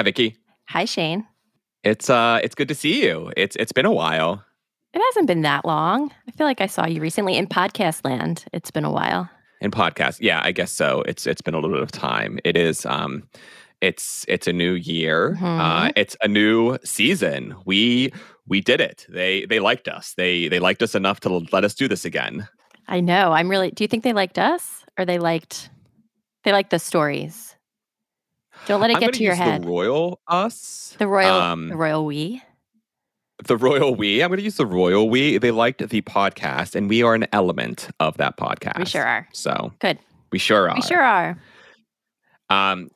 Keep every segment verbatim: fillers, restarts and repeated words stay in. Hi, Vicky. Hi, Shane. It's uh, it's good to see you. It's it's been a while. It hasn't been that long. I feel like I saw you recently in podcast land. It's been a while. In podcast, yeah, I guess so. It's it's been a little bit of time. It is. Um, it's it's a new year. Mm-hmm. Uh, it's a new season. We we did it. They they liked us. They they liked us enough to let us do this again. I know. I'm really. Do you think they liked us, or they liked they liked the stories? Don't let it I'm get to your use head. The royal us. The royal. Um, the royal we. The royal we. I'm going to use the royal we. They liked the podcast, and we are an element of that podcast. We sure are. So good. We sure are. We sure are. Um,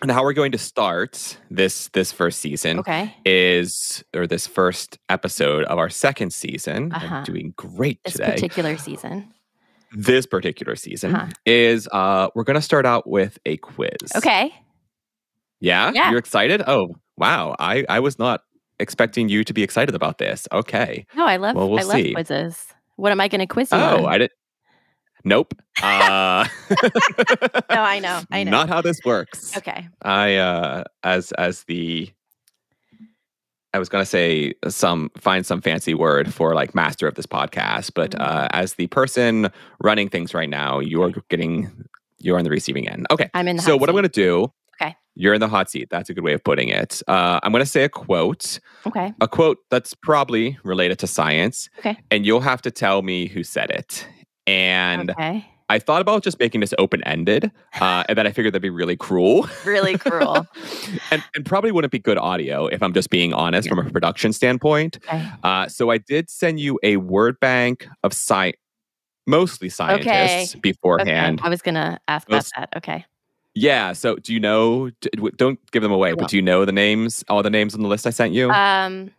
and how we're going to start this this first season, okay, is or this first episode of our second season. Uh-huh. I'm doing great this today. This particular season. This particular season uh-huh. is uh, we're going to start out with a quiz. Okay. Yeah? yeah? You're excited? Oh, wow. I, I was not expecting you to be excited about this. Okay. No, I love well, we'll I see. love quizzes. What am I going to quiz you Oh, on? I didn't. Nope. Uh, no, I know. I know. Not how this works. Okay. I uh, as as the I was going to say some find some fancy word for like master of this podcast, but mm-hmm. uh, as the person running things right now, you're getting you're on the receiving end. Okay. I'm in the So hot what seat. I'm going to do You're in the hot seat. That's a good way of putting it. Uh, I'm going to say a quote. Okay. A quote that's probably related to science. Okay. And you'll have to tell me who said it. And okay. I thought about just making this open-ended. Uh, and then I figured that'd be really cruel. Really cruel. and, and probably wouldn't be good audio if I'm just being honest yeah. from a production standpoint. Okay. Uh, so I did send you a word bank of sci- mostly scientists okay. beforehand. Okay. I was going to ask about Most- that. Okay. Yeah, so do you know, don't give them away, but do you know the names, all the names on the list I sent you? Um,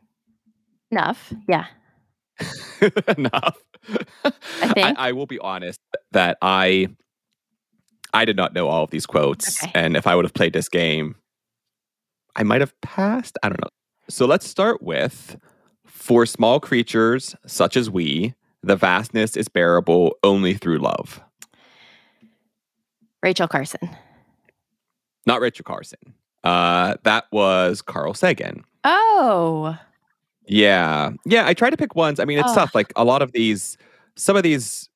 Enough, yeah. enough. I think. I, I will be honest that I I did not know all of these quotes, okay. and if I would have played this game, I might have passed, I don't know. So let's start with, for small creatures such as we, the vastness is bearable only through love. Rachel Carson. Not Rachel Carson. Uh, that was Carl Sagan. Oh. Yeah. Yeah, I tried to pick ones. I mean, it's oh. tough. Like, a lot of these, some of these,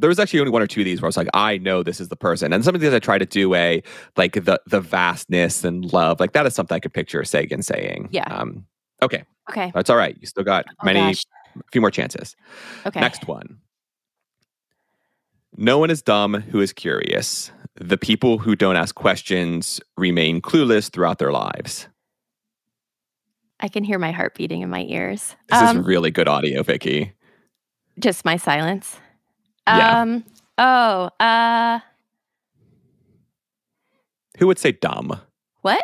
there was actually only one or two of these where I was like, I know this is the person. And some of these I try to do a, like, the the vastness and love. Like, that is something I could picture Sagan saying. Yeah. Um, okay. Okay. That's all right. You still got oh, many, gosh. a few more chances. Okay. Next one. No one is dumb who is curious. The people who don't ask questions remain clueless throughout their lives. I can hear my heart beating in my ears. This um, is really good audio, Vicky. Just my silence. Yeah. Um, oh, uh... Who would say dumb? What?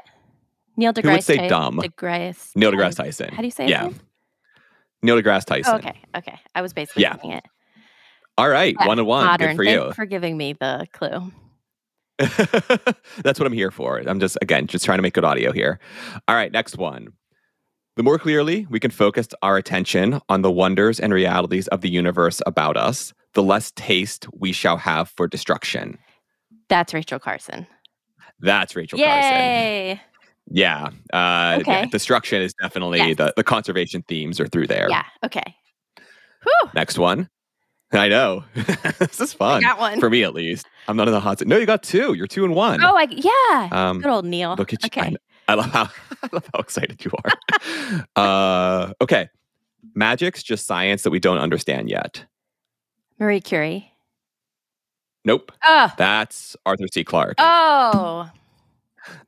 Neil deGrasse Tyson. Who would say Ty- dumb? DeGrasse Neil deGrasse Tyson. How do you say yeah. his name? Neil deGrasse Tyson. Oh, okay, okay. I was basically yeah. saying it. All right, yeah, one on one. Good for you. Thanks for giving me the clue. That's what I'm here for. I'm just, again, just trying to make good audio here. All right, next one. The more clearly we can focus our attention on the wonders and realities of the universe about us, the less taste we shall have for destruction. That's Rachel Carson. That's Rachel Yay! Carson. Yay! Yeah. Uh, okay. yeah. Destruction is definitely, yes. the, the conservation themes are through there. Yeah, okay. Whew. Next one. I know. This is fun. I got one. For me, at least. I'm not in the hot seat. No, you got two. You're two and one. Oh, I, yeah. Um, Good old Neil. Look at you. Okay. I, I, love how, I love how excited you are. uh, okay. Magic's just science that we don't understand yet. Marie Curie. Nope. Oh. That's Arthur C. Clarke. Oh.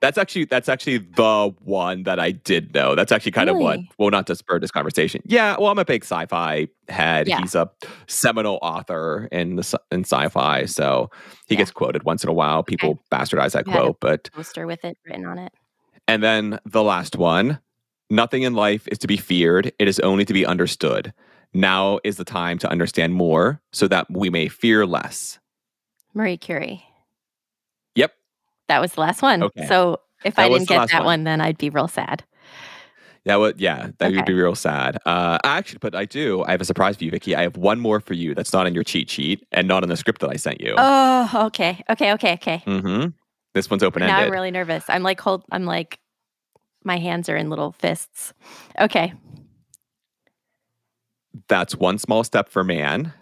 That's actually that's actually the one that I did know. That's actually kind really? of what will not spur this conversation. Yeah, well, I'm a big sci-fi head. Yeah. He's a seminal author in the in sci-fi, so he yeah. gets quoted once in a while. People I, bastardize that quote, a but poster with it written on it. And then the last one: nothing in life is to be feared; it is only to be understood. Now is the time to understand more, so that we may fear less. Marie Curie. That was the last one. Okay. So if that I didn't get that one. one, then I'd be real sad. That would, yeah, that okay. would be real sad. Uh, I actually, but I do. I have a surprise for you, Vicky. I have one more for you that's not on your cheat sheet and not on the script that I sent you. Oh, okay, okay, okay, okay. Mm-hmm. This one's open-ended. Now I'm really nervous. I'm like, hold. I'm like My hands are in little fists. Okay. That's one small step for man,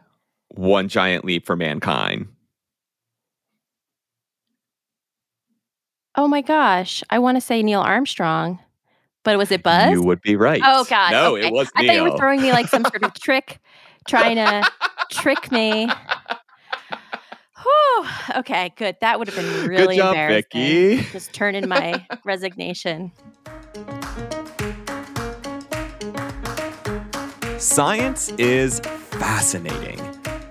one giant leap for mankind. Oh my gosh. I want to say Neil Armstrong, but was it Buzz? You would be right. Oh God. No, okay. It was Neil. I thought you were throwing me like some sort of trick, trying to trick me. Whew. Okay, good. That would have been really good job, embarrassing. Vicky. Just turn in my resignation. Science is fascinating,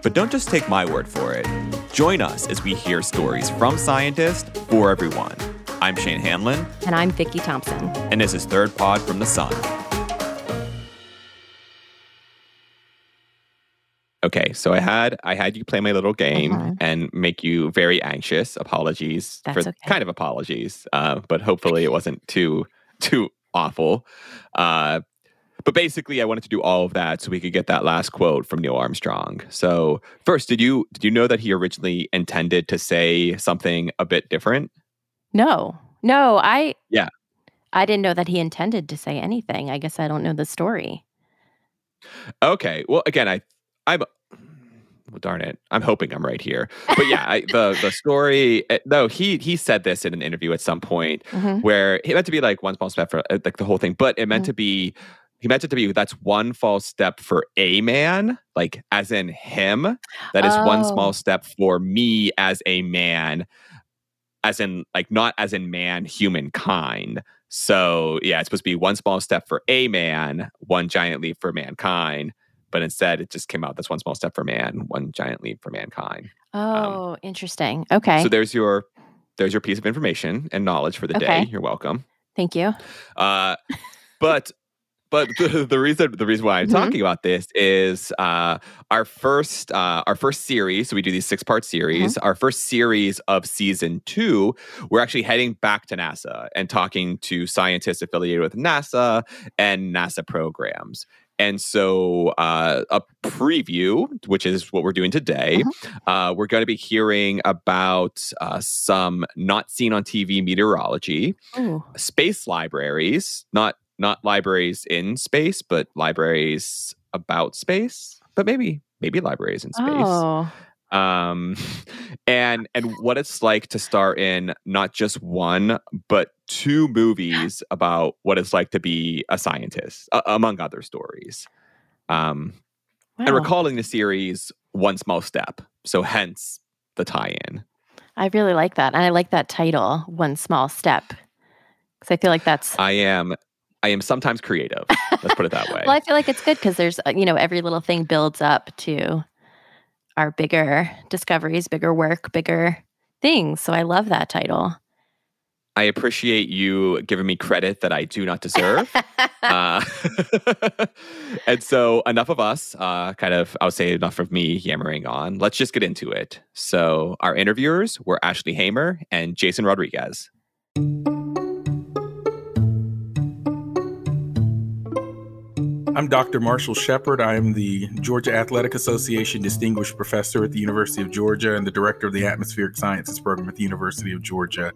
but don't just take my word for it. Join us as we hear stories from scientists for everyone. I'm Shane Hanlon. And I'm Vicky Thompson. And this is Third Pod from the Sun. Okay, so I had I had you play my little game uh-huh. and make you very anxious. Apologies. That's for okay. Kind of apologies, uh, but hopefully it wasn't too too awful. Uh, but basically, I wanted to do all of that so we could get that last quote from Neil Armstrong. So first, did you did you know that he originally intended to say something a bit different? No, no, I yeah, I didn't know that he intended to say anything. I guess I don't know the story. Okay, well, again, I I'm. Well, darn it. I'm hoping I'm right here. But yeah, I, the the story, no, he he said this in an interview at some point mm-hmm. where he meant to be like one small step for like the whole thing, but it meant mm-hmm. to be, he meant it to be that's one false step for a man, like as in him. That is oh. one small step for me as a man, as in like not as in man, humankind. So yeah, it's supposed to be one small step for a man, one giant leap for mankind. But instead, it just came out. That's one small step for man, one giant leap for mankind. Oh, um, interesting. Okay. So there's your there's your piece of information and knowledge for the okay. day. You're welcome. Thank you. Uh, but but the, the reason the reason why I'm mm-hmm. talking about this is uh, our first uh, our first series. So we do these six part series. Mm-hmm. Our first series of season two, we're actually heading back to NASA and talking to scientists affiliated with NASA and NASA programs. And so uh, a preview, which is what we're doing today, uh-huh. uh, we're going to be hearing about uh, some not seen on T V meteorology, Ooh. space libraries, not not libraries in space, but libraries about space, but maybe maybe libraries in space. Oh. Um, and and what it's like to star in not just one, but two movies about what it's like to be a scientist, uh, among other stories. Um, wow. And we're calling the series One Small Step. So hence the tie-in. I really like that. And I like that title, One Small Step. Because I feel like that's... I am... I am sometimes creative. Let's put it that way. Well, I feel like it's good because there's, you know, every little thing builds up to... our bigger discoveries, bigger work, bigger things. So I love that title. I appreciate you giving me credit that I do not deserve. uh, and so enough of us, uh, kind of, I would say enough of me yammering on. Let's just get into it. So our interviewers were Ashley Hamer and Jason Rodriguez. I'm Doctor Marshall Shepherd. I am the Georgia Athletic Association Distinguished Professor at the University of Georgia and the Director of the Atmospheric Sciences Program at the University of Georgia.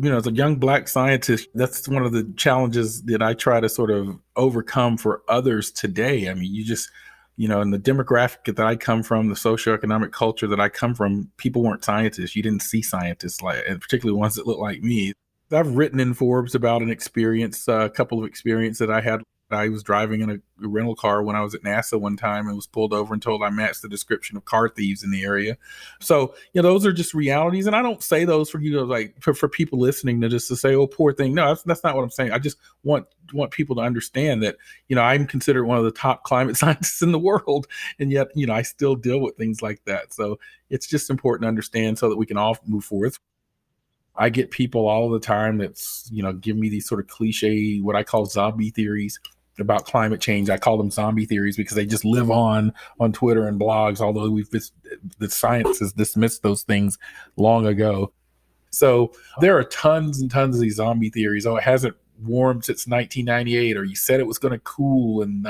You know, as a young Black scientist, that's one of the challenges that I try to sort of overcome for others today. I mean, you just, you know, in the demographic that I come from, the socioeconomic culture that I come from, people weren't scientists. You didn't see scientists, like, and particularly ones that looked like me. I've written in Forbes about an experience, uh, a couple of experiences that I had. I was driving in a rental car when I was at NASA one time and was pulled over and told I matched the description of car thieves in the area. So, you know, those are just realities. And I don't say those for, you know, like for, for people listening to just to say, oh, poor thing. No, that's, that's not what I'm saying. I just want want people to understand that, you know, I'm considered one of the top climate scientists in the world. And yet, you know, I still deal with things like that. So it's just important to understand so that we can all move forward. I get people all the time that's, you know, give me these sort of cliche, what I call zombie theories about climate change. I call them zombie theories because they just live on on Twitter and blogs, although we've just, the science has dismissed those things long ago. So there are tons and tons of these zombie theories. Oh, it hasn't warmed since nineteen ninety-eight, or you said it was going to cool and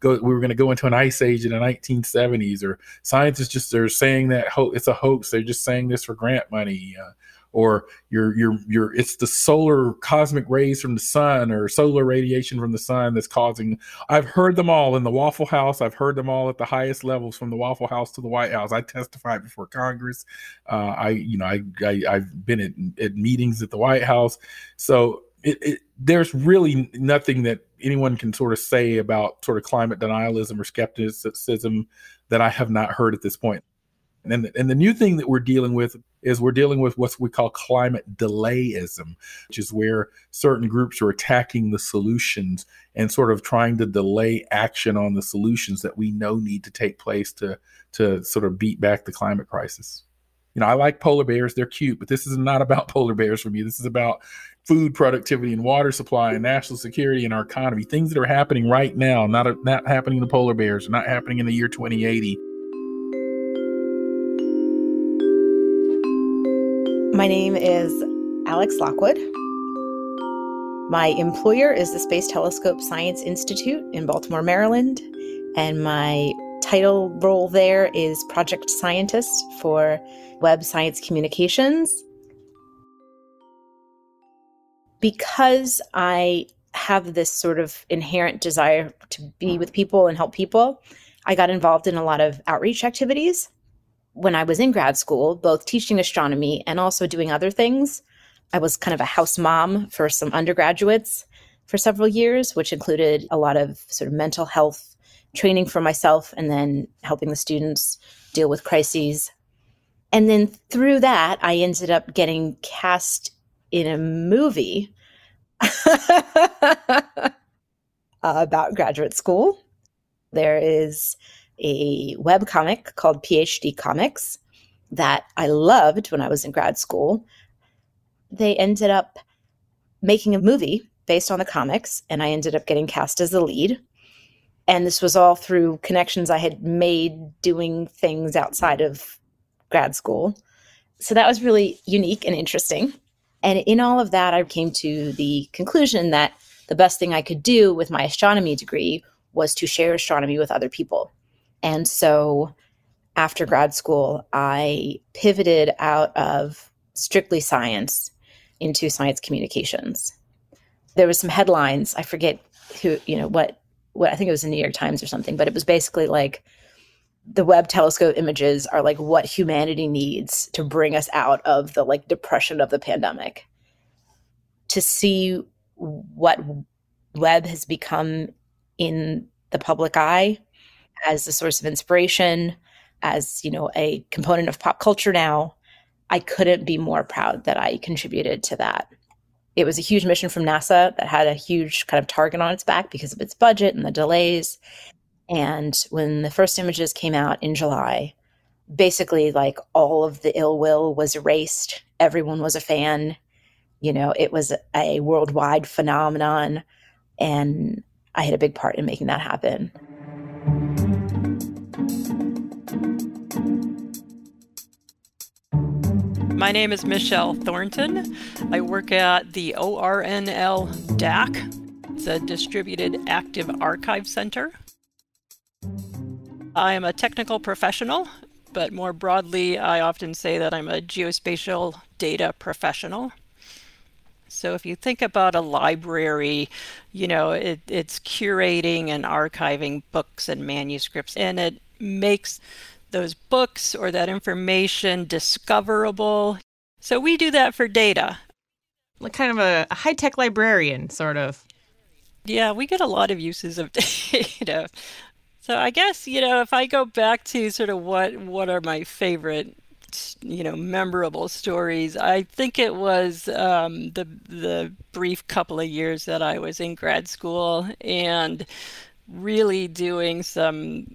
go, we were going to go into an ice age in the nineteen seventies, or scientists just are saying that ho- it's a hoax. They're just saying this for grant money. Uh, or your your your it's the solar cosmic rays from the sun or solar radiation from the sun that's causing. I've heard them all in the Waffle House. I've heard them all at the highest levels, from the Waffle House to the White House. I testified before Congress. Uh, I you know I, I I've been at, at meetings at the White House. So it, it there's really nothing that anyone can sort of say about sort of climate denialism or skepticism that I have not heard at this point. And the, and the new thing that we're dealing with is we're dealing with what we call climate delayism, which is where certain groups are attacking the solutions and sort of trying to delay action on the solutions that we know need to take place to, to sort of beat back the climate crisis. You know, I like polar bears. They're cute, but this is not about polar bears for me. This is about food productivity and water supply and national security and our economy, things that are happening right now, not, a, not happening to polar bears, not happening in the year twenty eighty. My name is Alex Lockwood. My employer is the Space Telescope Science Institute in Baltimore, Maryland, and my title role there is Project Scientist for Webb Science Communications. Because I have this sort of inherent desire to be with people and help people, I got involved in a lot of outreach activities when I was in grad school, both teaching astronomy and also doing other things. I was kind of a house mom for some undergraduates for several years, which included a lot of sort of mental health training for myself and then helping the students deal with crises. And then through that, I ended up getting cast in a movie about graduate school. There is a webcomic called P H D Comics that I loved when I was in grad school. They ended up making a movie based on the comics, and I ended up getting cast as the lead. And this was all through connections I had made doing things outside of grad school. So that was really unique and interesting. And in all of that, I came to the conclusion that the best thing I could do with my astronomy degree was to share astronomy with other people. And so after grad school, I pivoted out of strictly science into science communications. There was some headlines, I forget who, you know, what, what I think it was the New York Times or something, but it was basically like the Webb telescope images are like what humanity needs to bring us out of the like depression of the pandemic. To see what Webb has become in the public eye as a source of inspiration, as, you know, a component of pop culture now, I couldn't be more proud that I contributed to that. It was a huge mission from NASA that had a huge kind of target on its back because of its budget and the delays. And when the first images came out in July, basically like all of the ill will was erased. Everyone was a fan. You know, it was a worldwide phenomenon. And I had a big part in making that happen. My name is Michelle Thornton. I work at the O R N L D A C, the Distributed Active Archive Center. I am a technical professional, but more broadly, I often say that I'm a geospatial data professional. So if you think about a library, you know, it, it's curating and archiving books and manuscripts, and it makes those books or that information discoverable. So we do that for data. Like kind of a, a high-tech librarian, sort of. Yeah, we get a lot of uses of data. So I guess, you know, if I go back to sort of what, what are my favorite, you know, memorable stories, I think it was um, the the brief couple of years that I was in grad school and really doing some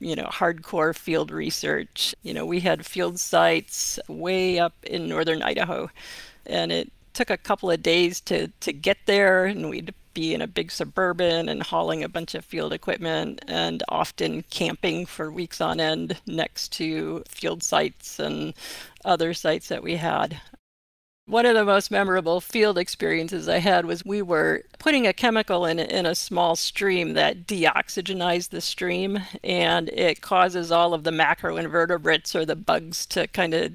you know, hardcore field research. You know, we had field sites way up in northern Idaho, and it took a couple of days to, to get there, and we'd be in a big suburban and hauling a bunch of field equipment and often camping for weeks on end next to field sites and other sites that we had. One of the most memorable field experiences I had was we were putting a chemical in, in a small stream that deoxygenized the stream, and it causes all of the macroinvertebrates or the bugs to kind of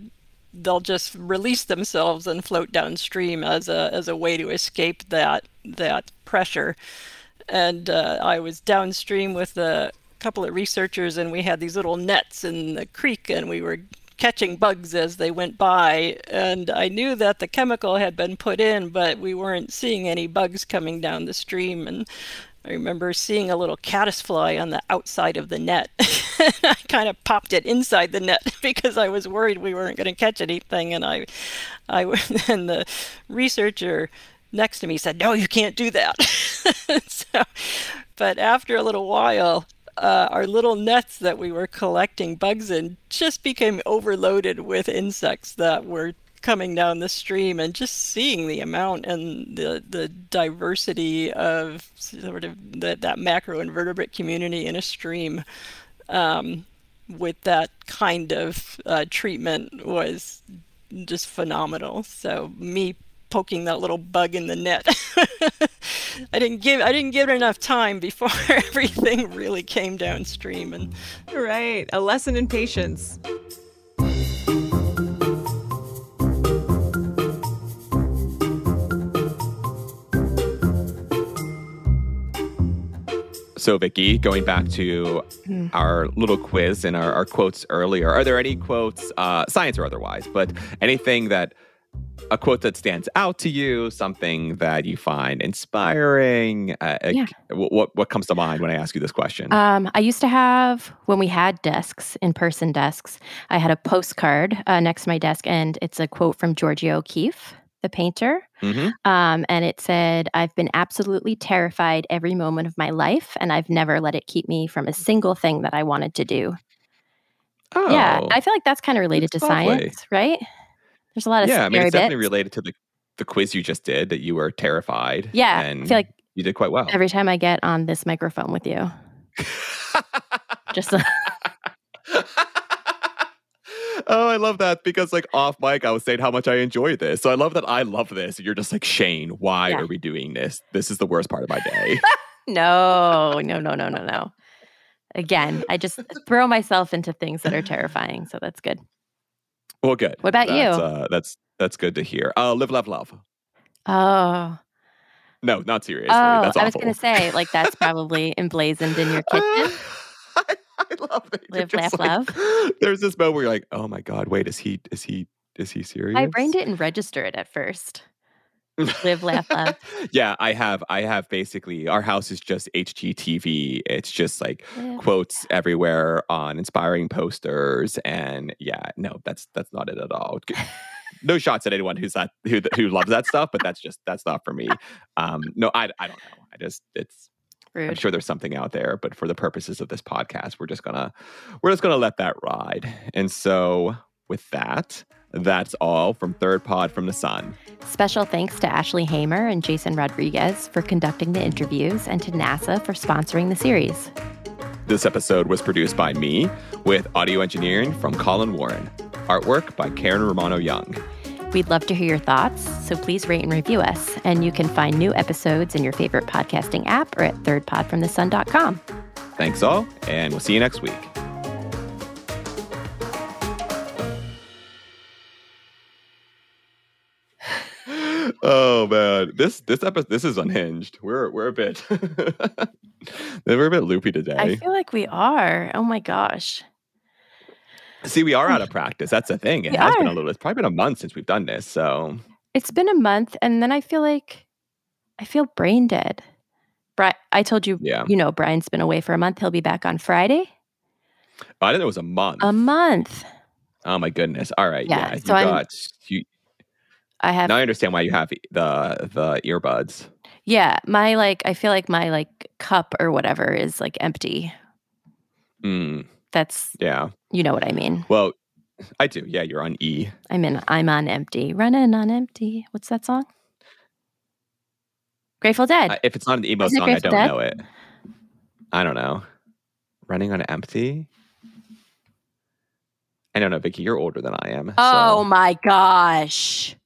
they'll just release themselves and float downstream as a as a way to escape that that pressure. And uh, I was downstream with a couple of researchers, and we had these little nets in the creek, and we were catching bugs as they went by. And I knew that the chemical had been put in, but we weren't seeing any bugs coming down the stream. And I remember seeing a little caddisfly on the outside of the net. I kind of popped it inside the net because I was worried we weren't going to catch anything. And I, I, and the researcher next to me said, "No, you can't do that." So, but after a little while, Uh, our little nets that we were collecting bugs in just became overloaded with insects that were coming down the stream, and just seeing the amount and the the diversity of sort of the, that macroinvertebrate community in a stream um, with that kind of uh, treatment was just phenomenal. So me poking that little bug in the net. I didn't give I didn't give it enough time before everything really came downstream. And right, a lesson in patience. So Vicky, going back to mm. our little quiz and our, our quotes earlier, are there any quotes, uh, science or otherwise, but anything that a quote that stands out to you, something that you find inspiring? Uh, yeah. What what comes to mind when I ask you this question? Um, I used to have, when we had desks, in-person desks, I had a postcard uh, next to my desk, and it's a quote from Georgia O'Keeffe, the painter. Mm-hmm. Um, and it said, "I've been absolutely terrified every moment of my life, and I've never let it keep me from a single thing that I wanted to do." Oh, yeah, I feel like that's kind of related to lovely. Science, right? There's a lot of yeah, I mean, it's definitely bits. Related to the, the quiz you just did that you were terrified. Yeah, and I feel like you did quite well. Every time I get on this microphone with you, just. A- Oh, I love that, because like off mic, I was saying how much I enjoy this. So I love that I love this. You're just like, "Shane, why yeah. are we doing this? This is the worst part of my day." No, no, no, no, no, no. Again, I just throw myself into things that are terrifying. So that's good. Well, good. What about that's, you? Uh, that's that's good to hear. Uh, live, love, love. Oh. No, not seriously. Oh, that's I was going to say, like, that's probably emblazoned in your kitchen. Uh, I, I love it. Live, laugh, like, love. There's this moment where you're like, "Oh my God, wait, is he, is he, is he serious?" My brain didn't register it at first. Live, laugh, love. Yeah, I have. I have basically, our house is just H G T V. It's just like yeah. quotes everywhere on inspiring posters, and yeah, no, that's that's not it at all. No shots at anyone who's that who who loves that stuff, but that's just that's not for me. Um, no, I I don't know. I just it's. Rude. I'm sure there's something out there, but for the purposes of this podcast, we're just gonna we're just gonna let that ride. And so with that. That's all from Third Pod from the Sun. Special thanks to Ashley Hamer and Jason Rodriguez for conducting the interviews, and to NASA for sponsoring the series. This episode was produced by me, with audio engineering from Colin Warren. Artwork by Karen Romano Young. We'd love to hear your thoughts, so please rate and review us. And you can find new episodes in your favorite podcasting app or at third pod from the sun dot com. Thanks all, and we'll see you next week. Oh man, this this episode this is unhinged. We're we're a bit we're a bit loopy today. I feel like we are. Oh my gosh. See, we are out of practice. That's the thing. It we has are. been a little. It's probably been a month since we've done this. So it's been a month, and then I feel like I feel brain dead. Bri- I told you, yeah. you know, Brian's been away for a month. He'll be back on Friday. Oh, I didn't know it was a month. A month. Oh my goodness. All right. Yeah. yeah. You so got. I'm, you, I have. Now I understand why you have the the earbuds. Yeah, my like, I feel like my like cup or whatever is like empty. Mm. That's yeah. You know what I mean? Well, I do. Yeah, you're on E. I'm in. I'm on empty. Running on empty. What's that song? Grateful Dead. Uh, if it's not an emo song, I don't Dead? know it. I don't know. Running on empty. I don't know, Vicky. You're older than I am. Oh so. my gosh.